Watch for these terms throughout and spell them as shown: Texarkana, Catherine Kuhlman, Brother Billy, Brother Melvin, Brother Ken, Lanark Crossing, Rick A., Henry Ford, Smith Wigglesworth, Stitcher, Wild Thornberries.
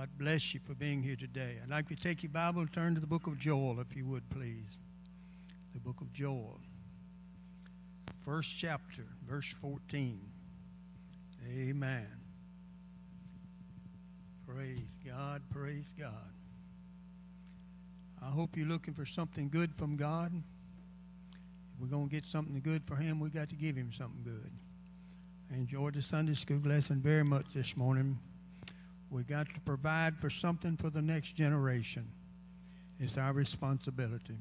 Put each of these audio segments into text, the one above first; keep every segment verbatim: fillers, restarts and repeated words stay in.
God bless you for being here today. I'd like you to take your Bible and turn to the book of Joel, if you would, please. The book of Joel, first chapter, verse fourteen. Amen. Praise God, praise God. I hope you're looking for something good from God. If we're going to get something good for him, we got to give him something good. I enjoyed the Sunday school lesson very much this morning. We got to provide for something for the next generation. It's our responsibility.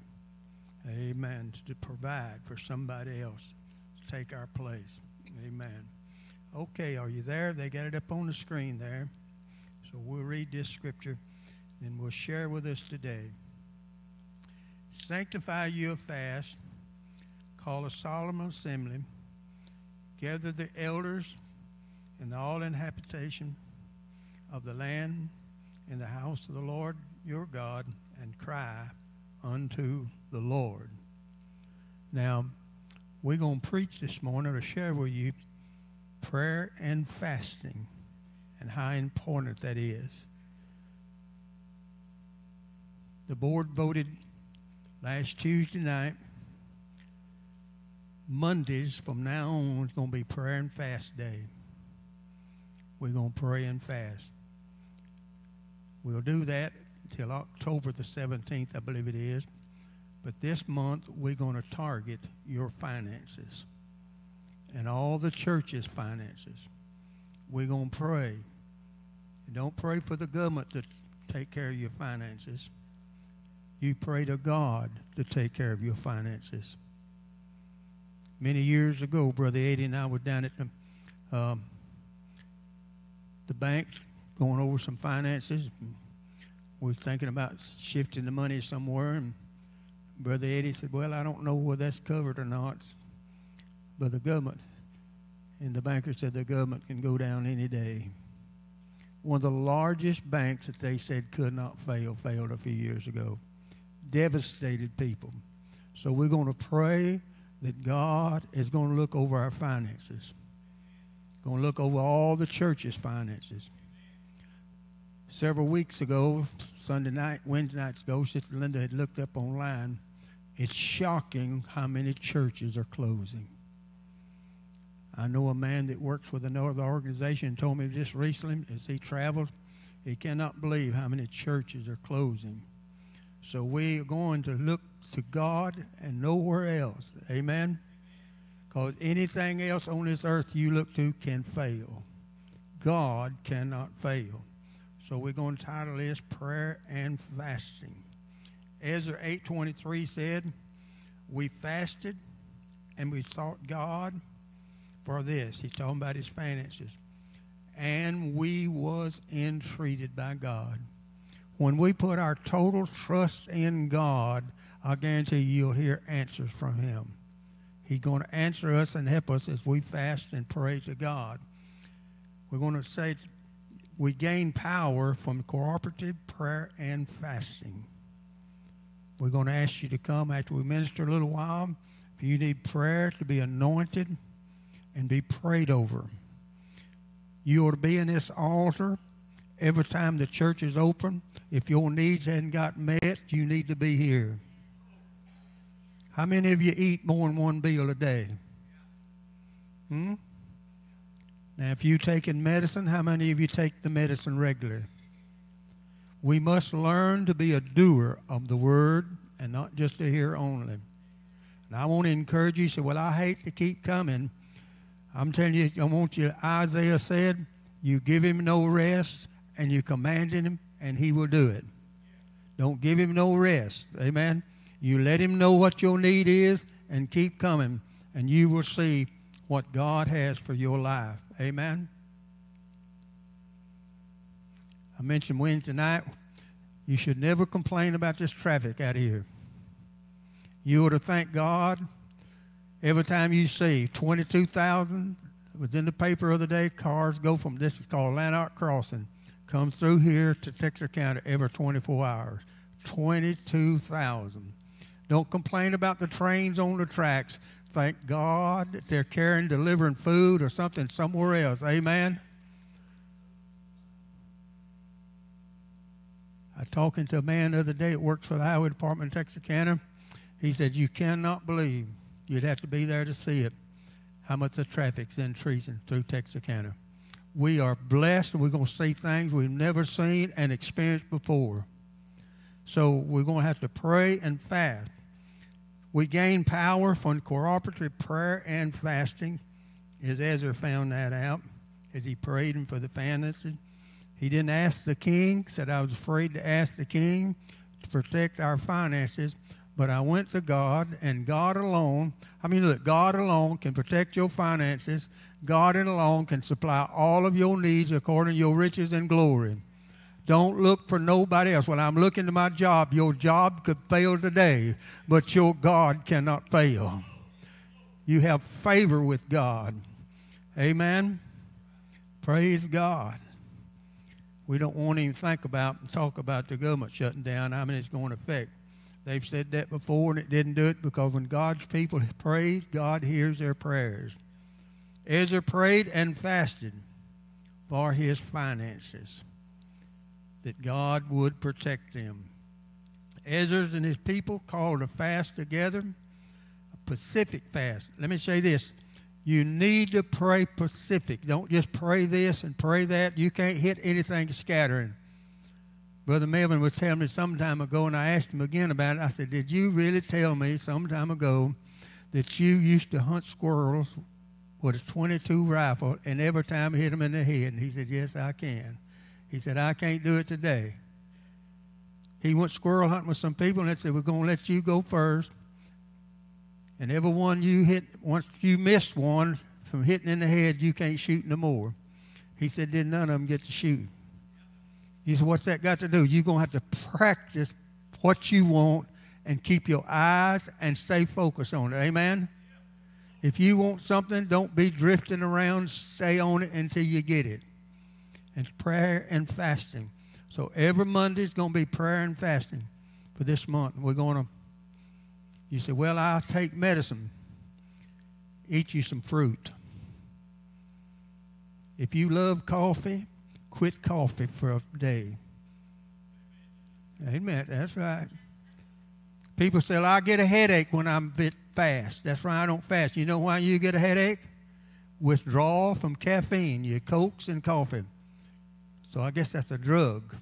Amen. To provide for somebody else. To take our place. Amen. Okay, are you there? They got it up on the screen there. So we'll read this scripture and we'll share with us today. Sanctify you a fast. Call a solemn assembly. Gather the elders and all inhabitation of the land in the house of the Lord your God, and cry unto the Lord. Now, we're going to preach this morning to share with you prayer and fasting and how important that is. The board voted last Tuesday night. Mondays from now on is going to be prayer and fast day. We're going to pray and fast. We'll do that till October the seventeenth, I believe it is. But this month, we're going to target your finances and all the church's finances. We're going to pray. And don't pray for the government to take care of your finances. You pray to God to take care of your finances. Many years ago, Brother Eddie and I were down at the, um, the bank going over some finances. We were thinking about shifting the money somewhere, and Brother Eddie said, well, I don't know whether that's covered or not, but the government. And the banker said the government can go down any day. One of the largest banks that they said could not fail, failed a few years ago. Devastated people. So we're going to pray that God is going to look over our finances. Going to look over all the church's finances. Several weeks ago, Sunday night, Wednesday nights ago, Sister Linda had looked up online. It's shocking how many churches are closing. I know a man that works with another organization told me just recently as he traveled, he cannot believe how many churches are closing. So we are going to look to God and nowhere else. Amen? Because anything else on this earth you look to can fail. God cannot fail. So we're going to title this Prayer and Fasting. Ezra eight twenty-three said, we fasted and we sought God for this. He's talking about his finances. And we was entreated by God. When we put our total trust in God, I guarantee you'll hear answers from him. He's going to answer us and help us as we fast and pray to God. We're going to say, we gain power from cooperative prayer and fasting. We're going to ask you to come after we minister a little while. If you need prayer to be anointed and be prayed over, you ought to be in this altar every time the church is open. If your needs hadn't got met, you need to be here. How many of you eat more than one meal a day? Hmm? Now, if you're taking medicine, how many of you take the medicine regularly? We must learn to be a doer of the word and not just a hearer only. And I want to encourage you. You say, well, I hate to keep coming. I'm telling you, I want you, Isaiah said, you give him no rest, and you command him, and he will do it. Don't give him no rest. Amen? You let him know what your need is and keep coming, and you will see what God has for your life. Amen. I mentioned Wednesday night, you should never complain about this traffic out here. You ought to thank God every time you see twenty-two thousand, it was in the paper the other day, cars go from, this is called Lanark Crossing, comes through here to Texarkana every twenty-four hours. twenty-two thousand. Don't complain about the trains on the tracks. Thank God that they're carrying, delivering food or something somewhere else. Amen? I was talking to a man the other day that works for the highway department in Texarkana. He said, you cannot believe, you'd have to be there to see it, how much the traffic's increasing through Texarkana. We are blessed, and we're going to see things we've never seen and experienced before. So we're going to have to pray and fast. We gain power from cooperative prayer and fasting, as Ezra found that out, as he prayed him for the finances. He didn't ask the king, said, I was afraid to ask the king to protect our finances, but I went to God, and God alone, I mean, look, God alone can protect your finances. God alone can supply all of your needs according to your riches and glory. Don't look for nobody else. When I'm looking to my job, your job could fail today, but your God cannot fail. You have favor with God. Amen? Praise God. We don't want to even think about and talk about the government shutting down. I mean, it's going to affect. They've said that before, and it didn't do it, because when God's people praise, God hears their prayers. Ezra prayed and fasted for his finances, that God would protect them. Ezra and his people called a fast together, a Pacific fast. Let me say this. You need to pray Pacific. Don't just pray this and pray that. You can't hit anything scattering. Brother Melvin was telling me some time ago, and I asked him again about it. I said, did you really tell me some time ago that you used to hunt squirrels with a twenty-two rifle and every time hit them in the head? And he said, yes, I can. He said, I can't do it today. He went squirrel hunting with some people, and they said, we're going to let you go first. And every one you hit, once you missed one from hitting in the head, you can't shoot no more. He said, then none of them get to shoot. He said, what's that got to do? You're going to have to practice what you want and keep your eyes and stay focused on it. Amen? Yeah. If you want something, don't be drifting around. Stay on it until you get it. And prayer and fasting. So every Monday is going to be prayer and fasting for this month. We're going to, you say, well, I'll take medicine. Eat you some fruit. If you love coffee, quit coffee for a day. Amen. Amen. That's right. People say, well, I get a headache when I'm fast. That's why I don't fast. You know why you get a headache? Withdrawal from caffeine, your Cokes and coffee. So I guess that's a drug.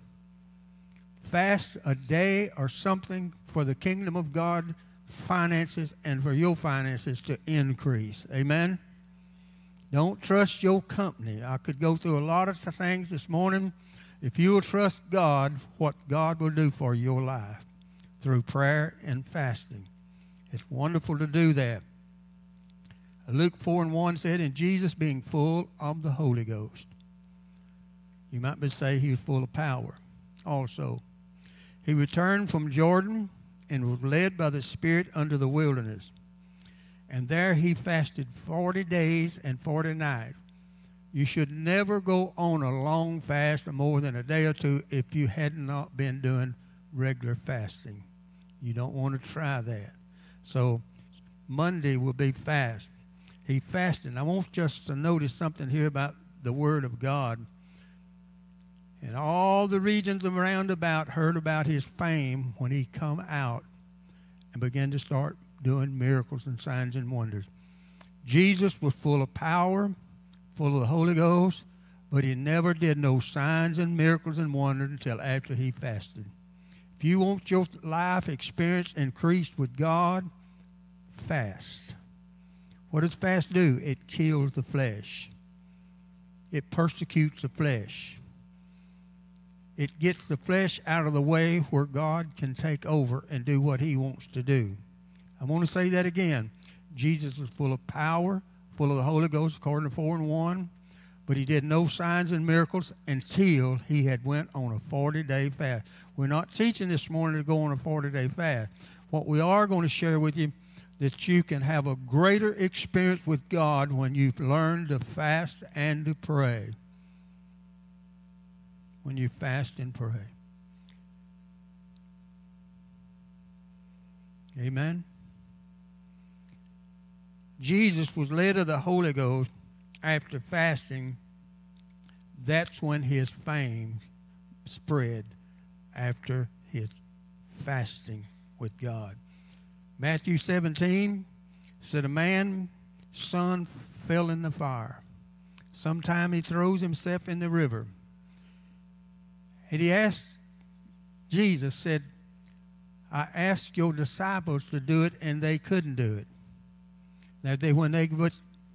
Fast a day or something for the kingdom of God, finances, and for your finances to increase. Amen? Don't trust your company. I could go through a lot of things this morning. If you'll trust God, what God will do for your life through prayer and fasting. It's wonderful to do that. Luke four and one said, and Jesus being full of the Holy Ghost. You might be saying he was full of power also. He returned from Jordan and was led by the Spirit unto the wilderness. And there he fasted forty days and forty nights. You should never go on a long fast of more than a day or two if you had not been doing regular fasting. You don't want to try that. So Monday will be fast. He fasted. I want just to notice something here about the Word of God. And all the regions around about heard about his fame when he come out and began to start doing miracles and signs and wonders. Jesus was full of power, full of the Holy Ghost, but he never did no signs and miracles and wonders until after he fasted. If you want your life experience increased with God, fast. What does fast do? It kills the flesh. It persecutes the flesh. It gets the flesh out of the way where God can take over and do what he wants to do. I want to say that again. Jesus was full of power, full of the Holy Ghost, according to four and one, but he did no signs and miracles until he had went on a forty-day fast. We're not teaching this morning to go on a forty-day fast. What we are going to share with you, that you can have a greater experience with God when you've learned to fast and to pray. When you fast and pray. Amen? Jesus was led of the Holy Ghost after fasting. That's when his fame spread. after his fasting with God. Matthew seventeen said, a man's son fell in the fire. Sometime he throws himself in the river. And he asked, Jesus said, I asked your disciples to do it, and they couldn't do it. Now, they, when, they,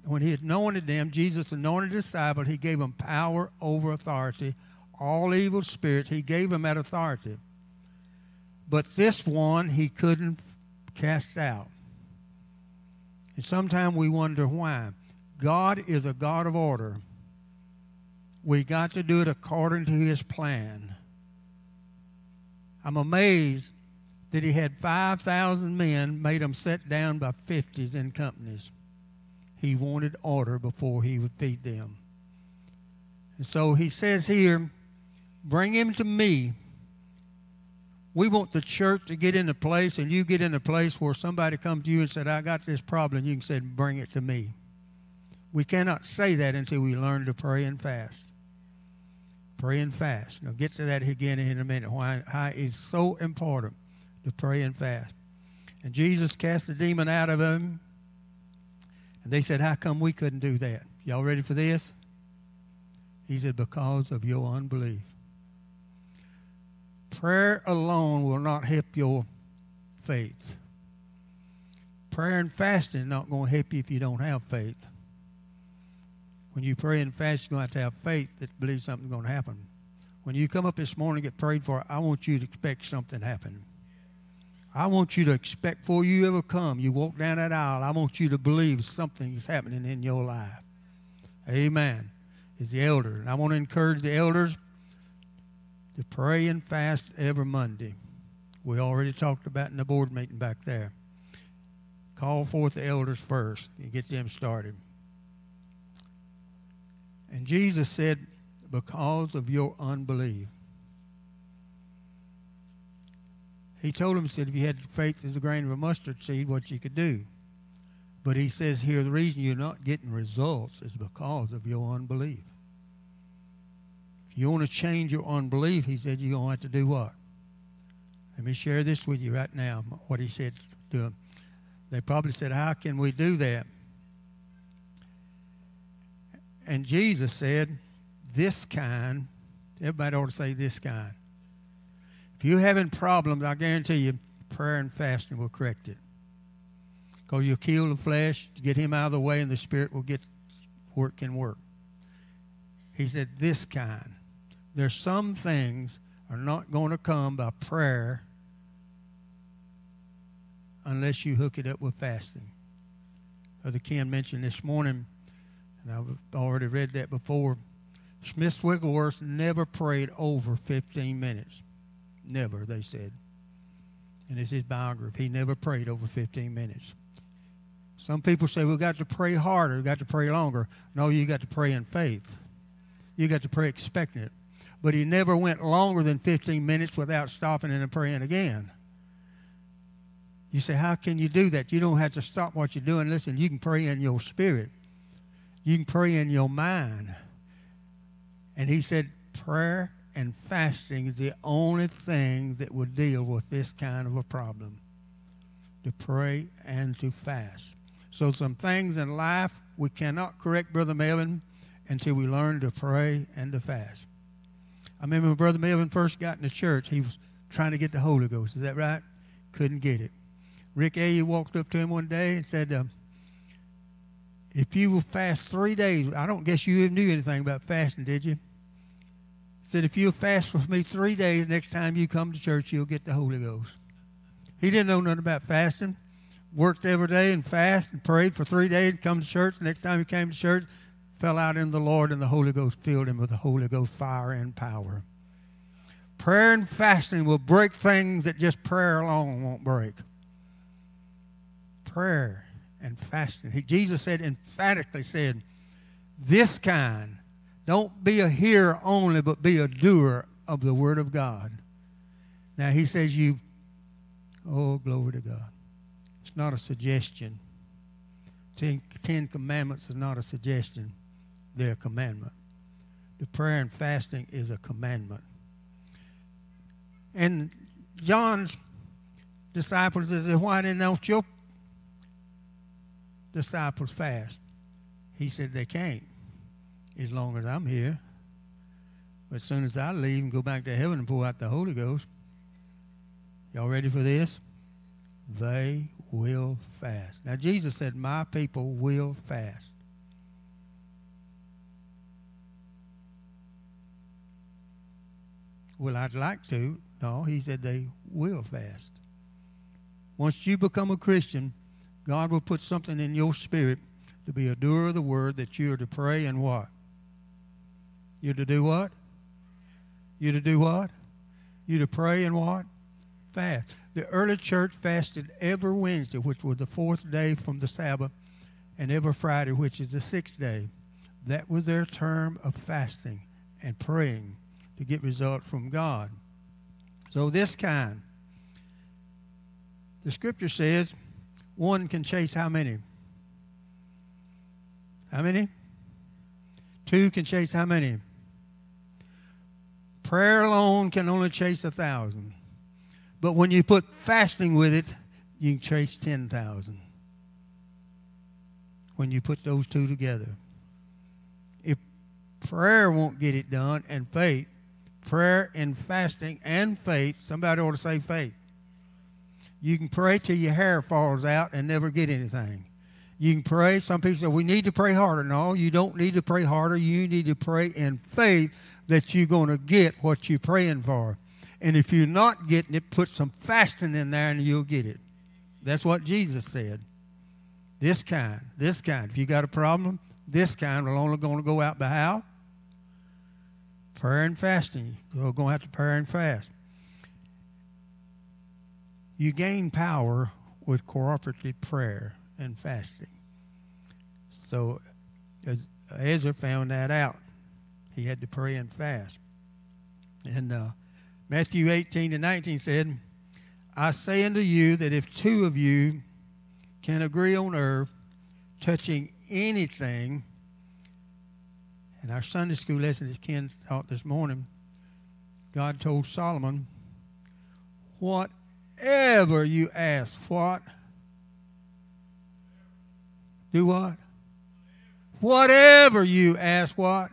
when he anointed them, Jesus anointed the disciples, he gave them power over authority. All evil spirits, he gave them that authority. But this one he couldn't cast out. And sometimes we wonder why. God is a God of order. We got to do it according to his plan. I'm amazed that he had five thousand men, made them sit down by fifties in companies. He wanted order before he would feed them. And so he says here, bring him to me. We want the church to get in a place, and you get in a place where somebody comes to you and said, I got this problem. You can say, bring it to me. We cannot say that until we learn to pray and fast. Pray and fast. Now get to that again in a minute, why it's so important to pray and fast. And Jesus cast the demon out of him. And they said, how come we couldn't do that? Y'all ready for this? He said, because of your unbelief. Prayer alone will not help your faith. Prayer and fasting is not going to help you if you don't have faith. When you pray and fast, you're going to have to have faith that believes something's going to happen. When you come up this morning and get prayed for, I want you to expect something to happen. I want you to expect before you ever come, you walk down that aisle, I want you to believe something is happening in your life. Amen. It's the elder. And I want to encourage the elders to pray and fast every Monday. We already talked about in the board meeting back there. Call forth the elders first and get them started. And Jesus said, because of your unbelief. He told him, he said, if you had faith as a grain of a mustard seed, what you could do. But he says here, the reason you're not getting results is because of your unbelief. If you want to change your unbelief, he said, you're going to have to do what? Let me share this with you right now, what he said to them. They probably said, how can we do that? And Jesus said, this kind, everybody ought to say this kind. If you're having problems, I guarantee you, prayer and fasting will correct it. Because you'll kill the flesh, get him out of the way, and the spirit will get work and work. He said, this kind. There's some things are not going to come by prayer unless you hook it up with fasting. Brother Ken mentioned this morning, and I've already read that before, Smith Wigglesworth never prayed over fifteen minutes. Never, they said. And it's his biography. He never prayed over fifteen minutes. Some people say, we've got to pray harder. We've got to pray longer. No, you got to pray in faith. You got to pray expecting it. But he never went longer than fifteen minutes without stopping and praying again. You say, how can you do that? You don't have to stop what you're doing. Listen, you can pray in your spirit. You can pray in your mind. And he said, prayer and fasting is the only thing that will deal with this kind of a problem, to pray and to fast. So some things in life we cannot correct, Brother Melvin, until we learn to pray and to fast. I remember when Brother Melvin first got in the church, he was trying to get the Holy Ghost. Is that right? Couldn't get it. Rick A. walked up to him one day and said, uh, if you will fast three days, I don't guess you even knew anything about fasting, did you? Said, if you'll fast with me three days, next time you come to church, you'll get the Holy Ghost. He didn't know nothing about fasting. Worked every day and fasted and prayed for three days, come to church. The next time he came to church, fell out in the Lord, and the Holy Ghost filled him with the Holy Ghost fire and power. Prayer and fasting will break things that just prayer alone won't break. Prayer and fasting. He, Jesus said, emphatically said, this kind. Don't be a hearer only, but be a doer of the word of God. Now, he says you, oh, glory to God. It's not a suggestion. Ten, Ten Commandments is not a suggestion. They're a commandment. The prayer and fasting is a commandment. And John's disciples said, why didn't your disciples fast? He said, they can't as long as I'm here. But as soon as I leave and go back to heaven and pour out the Holy Ghost, y'all ready for this? They will fast. Now, Jesus said, my people will fast. Well, I'd like to. No, he said they will fast. Once you become a Christian, God will put something in your spirit to be a doer of the word, that you're to pray and what? You're to do what? You're to do what? You're to pray and what? Fast. The early church fasted every Wednesday, which was the fourth day from the Sabbath, and every Friday, which is the sixth day. That was their term of fasting and praying to get results from God. So this kind, the scripture says, one can chase how many? How many? Two can chase how many? Prayer alone can only chase a thousand. But when you put fasting with it, you can chase ten thousand. When you put those two together. If prayer won't get it done and faith, prayer and fasting and faith, somebody ought to say faith. You can pray till your hair falls out and never get anything. You can pray. Some people say, we need to pray harder. No, you don't need to pray harder. You need to pray in faith that you're going to get what you're praying for. And if you're not getting it, put some fasting in there and you'll get it. That's what Jesus said. This kind, this kind. If you got a problem, this kind will only going to go out by how? Prayer and fasting. You're going to have to pray and fast. You gain power with cooperative prayer and fasting. So Ezra found that out. He had to pray and fast. And, uh, Matthew eighteen and nineteen said, I say unto you that if two of you can agree on earth touching anything, and our Sunday school lesson as Ken taught this morning, God told Solomon, whatever you ask, what? Do what? Whatever you ask, what?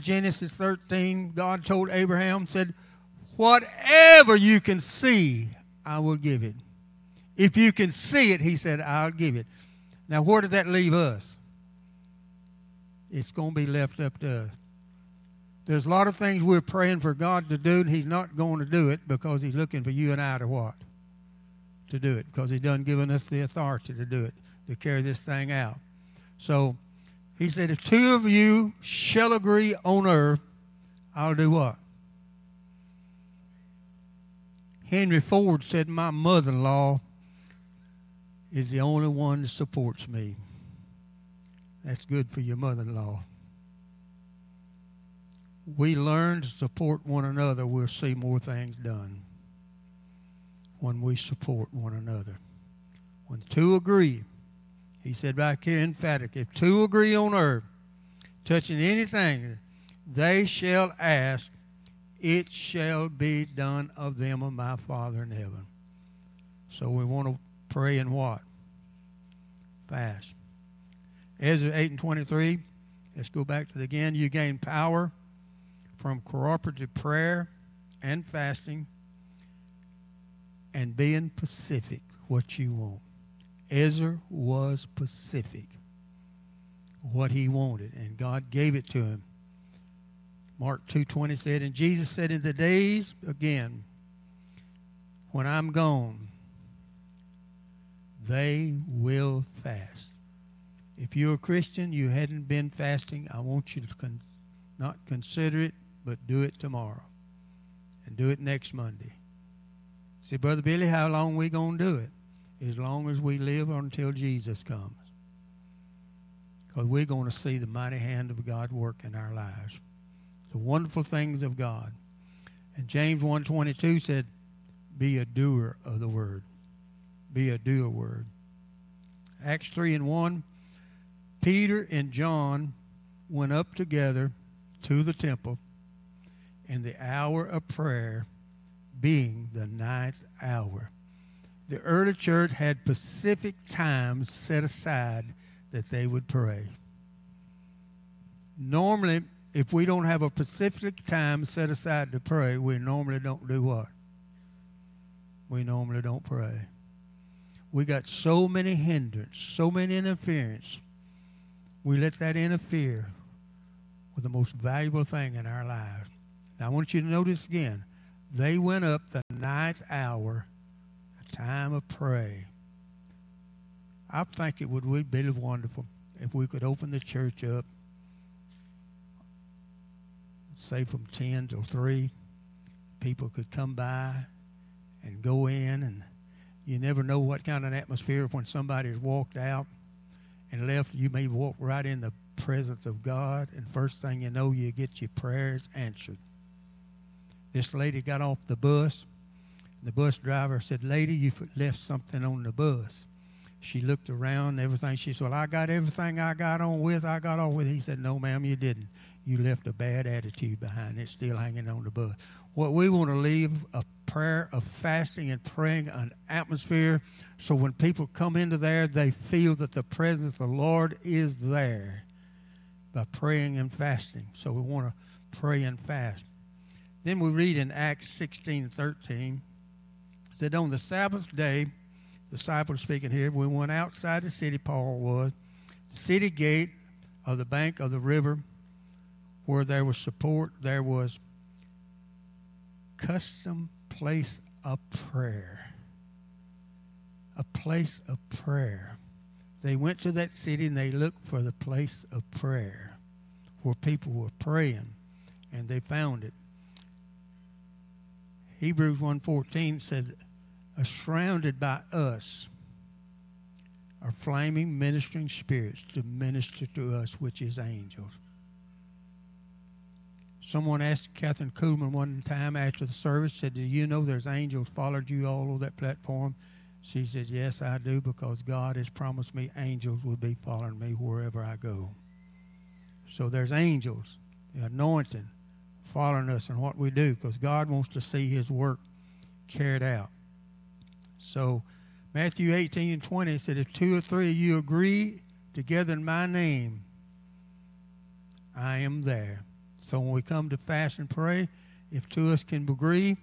Genesis thirteen, God told Abraham, said, whatever you can see, I will give it. If you can see it, he said, I'll give it. Now, where does that leave us? It's going to be left up to us. There's a lot of things we're praying for God to do, and he's not going to do it because he's looking for you and I to what? To do it, because he done given us the authority to do it, to carry this thing out. So, he said, if two of you shall agree on earth, I'll do what? Henry Ford said, my mother-in-law is the only one that supports me. That's good for your mother-in-law. We learn to support one another. We'll see more things done when we support one another. When two agree, he said back here emphatically, if two agree on earth, touching anything, they shall ask, it shall be done of them of my Father in heaven. So we want to pray and what? Fast. Ezra eight and twenty-three, let's go back to it again. You gain power from cooperative prayer and fasting and being specific what you want. Ezra was specific, what he wanted, and God gave it to him. Mark two twenty said, and Jesus said, in the days, again, when I'm gone, they will fast. If you're a Christian, you hadn't been fasting, I want you to con- not consider it, but do it tomorrow and do it next Monday. Say, Brother Billy, how long we going to do it? As long as we live until Jesus comes. Because we're going to see the mighty hand of God work in our lives. The wonderful things of God. And James one twenty-two said, be a doer of the word. Be a doer word. Acts three and one, Peter and John went up together to the temple and the hour of prayer being the ninth hour. The early church had specific times set aside that they would pray. Normally, if we don't have a specific time set aside to pray, we normally don't do what? We normally don't pray. We got so many hindrance, so many interference. We let that interfere with the most valuable thing in our lives. Now, I want you to notice again, they went up the ninth hour, a time of prayer. I think it would, would be wonderful if we could open the church up, say from ten till three. People could come by and go in, and you never know what kind of an atmosphere when somebody's walked out and left. You may walk right in the presence of God, and first thing you know, you get your prayers answered. This lady got off the bus. The bus driver said, "Lady, you left something on the bus." She looked around, everything. She said, "Well, I got everything I got on with. I got off with." He said, "No, ma'am, you didn't. You left a bad attitude behind. It's still hanging on the bus." What we want to leave a prayer of fasting and praying an atmosphere so when people come into there, they feel that the presence of the Lord is there by praying and fasting. So we want to pray and fast. Then we read in Acts sixteen thirteen, it said, "On the Sabbath day," disciples speaking here, "we went outside the city," Paul was, "the city gate of the bank of the river, where there was support, there was custom place of prayer." A place of prayer. They went to that city and they looked for the place of prayer where people were praying, and they found it. Hebrews one fourteen said, "Are surrounded by us are flaming ministering spirits to minister to us, which is angels." Someone asked Catherine Kuhlman one time after the service, said, "Do you know there's angels followed you all over that platform?" She said, "Yes, I do, because God has promised me angels will be following me wherever I go." So there's angels, the anointing, following us and what we do, because God wants to see his work carried out. So Matthew eighteen and twenty said, "If two or three of you agree together in my name, I am there." So when we come to fast and pray, if two of us can agree,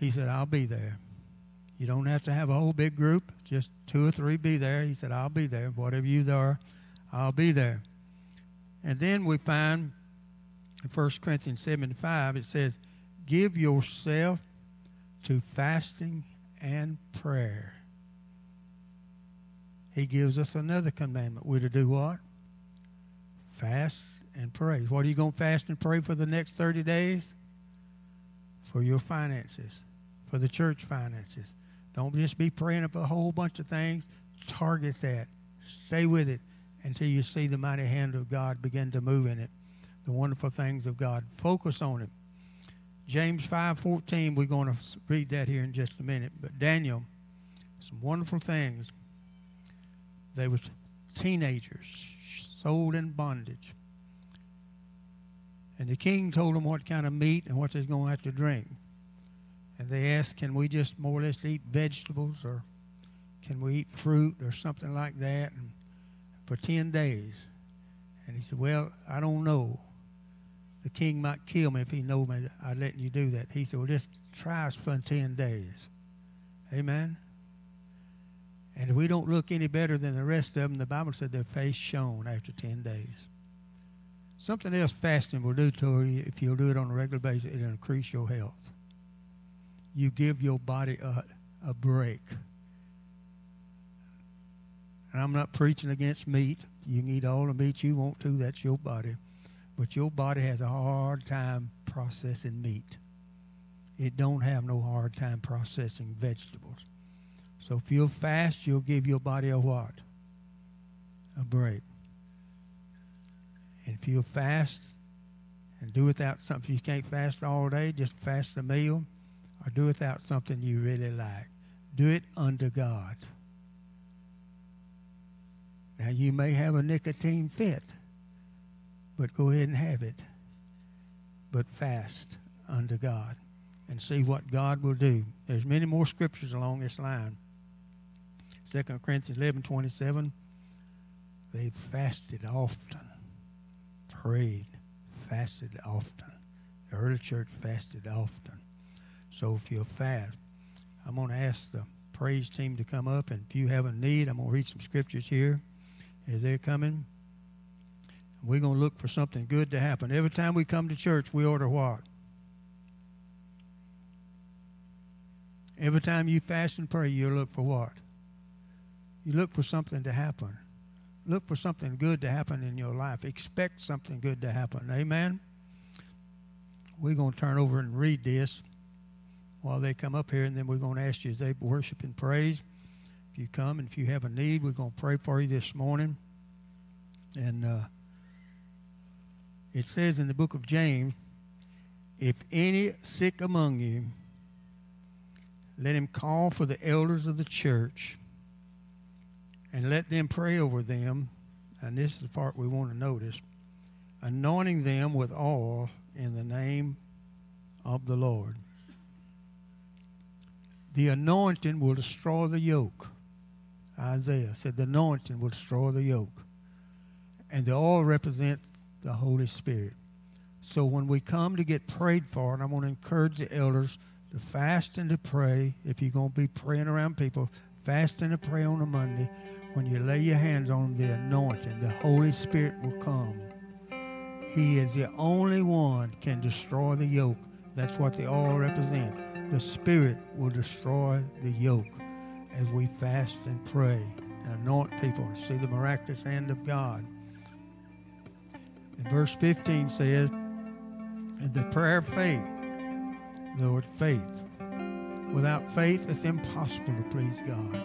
he said, "I'll be there." You don't have to have a whole big group, just two or three be there. He said, "I'll be there. Whatever you are, I'll be there." And then we find in First Corinthians seven and five, it says, "Give yourself to fasting and prayer." He gives us another commandment. We're to do what? Fast and pray. What are you going to fast and pray for the next thirty days? For your finances, for the church finances. Don't just be praying for a whole bunch of things. Target that. Stay with it until you see the mighty hand of God begin to move in it. The wonderful things of God. Focus on it. James five fourteen, we're going to read that here in just a minute. But Daniel, some wonderful things. They were teenagers, sold in bondage. And the king told them what kind of meat and what they're going to have to drink. And they asked, "Can we just more or less eat vegetables, or can we eat fruit or something like that?" And for ten days. And he said, "Well, I don't know. The king might kill me if he knows me. I'm letting you do that." He said, "Well, just try us for ten days. Amen? And if we don't look any better than the rest of them, the Bible said their face shone after ten days. Something else fasting will do to you, if you'll do it on a regular basis, it'll increase your health. You give your body a, a break. And I'm not preaching against meat. You can eat all the meat you want to. That's your body. But your body has a hard time processing meat. It don't have no hard time processing vegetables. So if you'll fast, you'll give your body a what? A break. And if you'll fast and do without something, you can't fast all day, just fast a meal, or do without something you really like. Do it unto God. Now, you may have a nicotine fit, but go ahead and have it. but fast unto God and see what God will do. There's many more scriptures along this line. Second Corinthians eleven twenty-seven, they fasted often, prayed, fasted often. The early church fasted often. So if you'll fast, I'm going to ask the praise team to come up, and if you have a need, I'm going to read some scriptures here as they're coming. We're going to look for something good to happen. Every time we come to church, we order what? Every time you fast and pray, you look for what? You look for something to happen. Look for something good to happen in your life. Expect something good to happen. Amen? We're going to turn over and read this while they come up here, and then we're going to ask you as they worship and praise. If you come and if you have a need, we're going to pray for you this morning. And uh, it says in the book of James, if any sick among you, let him call for the elders of the church and let them pray over them. And this is the part we want to notice. Anointing them with oil in the name of the Lord. The anointing will destroy the yoke. Isaiah said the anointing will destroy the yoke. And the oil represents the Holy Spirit. So when we come to get prayed for, and I want to encourage the elders to fast and to pray. If you're going to be praying around people, fast and to pray on a Monday. When you lay your hands on the anointing, the Holy Spirit will come. He is the only one can destroy the yoke. That's what the oil represents. The Spirit will destroy the yoke as we fast and pray and anoint people and see the miraculous hand of God. And verse fifteen says, and the prayer of faith, Lord, faith. Without faith, it's impossible to please God.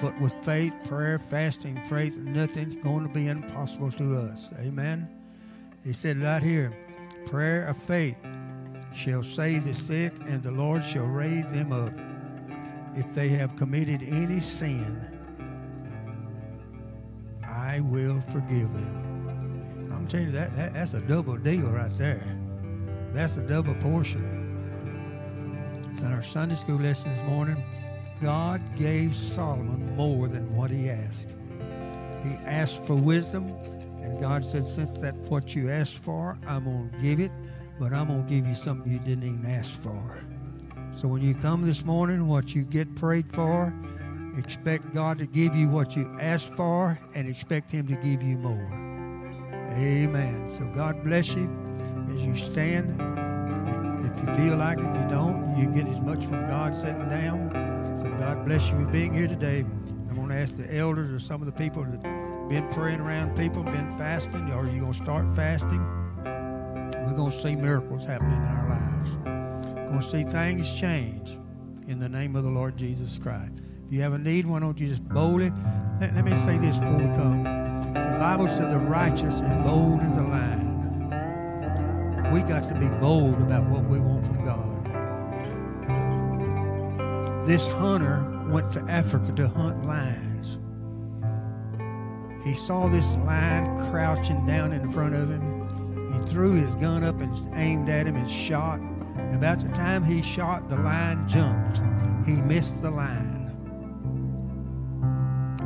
But with faith, prayer, fasting, faith, nothing's going to be impossible to us. Amen? He said right here, prayer of faith shall save the sick, and the Lord shall raise them up. If they have committed any sin, I will forgive them. I'm telling you, that, that that's a double deal right there. That's a double portion. It's in our Sunday school lesson this morning. God gave Solomon more than what he asked. He asked for wisdom, and God said, since that's what you asked for, I'm going to give it. But I'm going to give you something you didn't even ask for. So when you come this morning, what you get prayed for, expect God to give you what you asked for and expect him to give you more. Amen. So God bless you as you stand. If you feel like it, if you don't, you get as much from God sitting down. So God bless you for being here today. I'm going to ask the elders or some of the people that have been praying around people, been fasting, or you're going to start fasting. We're going to see miracles happening in our lives. We're going to see things change in the name of the Lord Jesus Christ. If you have a need, why don't you just boldly, let, let me say this before we come. The Bible said the righteous is bold as a lion. We got to be bold about what we want from God. This hunter went to Africa to hunt lions. He saw this lion crouching down in front of him. He threw his gun up and aimed at him and shot. And about the time he shot, the lion jumped. He missed the lion.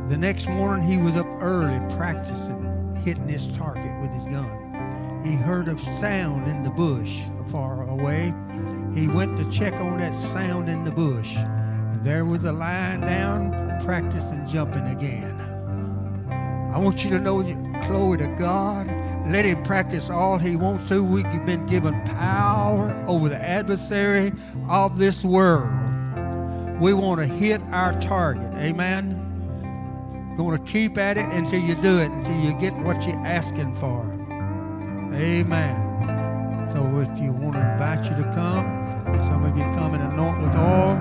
The next morning, he was up early practicing hitting his target with his gun. He heard a sound in the bush far away. He went to check on that sound in the bush. And there was the lion down, practicing jumping again. I want you to know, glory to God, let him practice all he wants to. We've been given power over the adversary of this world. We want to hit our target. Amen? Going to keep at it until you do it, until you get what you're asking for. Amen. So if you want to invite you to come, some of you come and anoint with oil.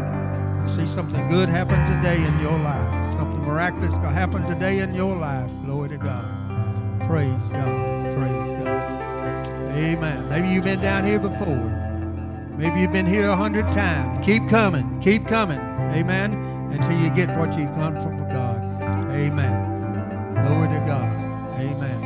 See something good happen today in your life. Something miraculous is going to happen today in your life. Glory to God. Praise God. Praise God. Amen. Maybe you've been down here before. Maybe you've been here a hundred times. Keep coming. Keep coming. Amen. Until you get what you've come from God. Amen. Glory to God. Amen.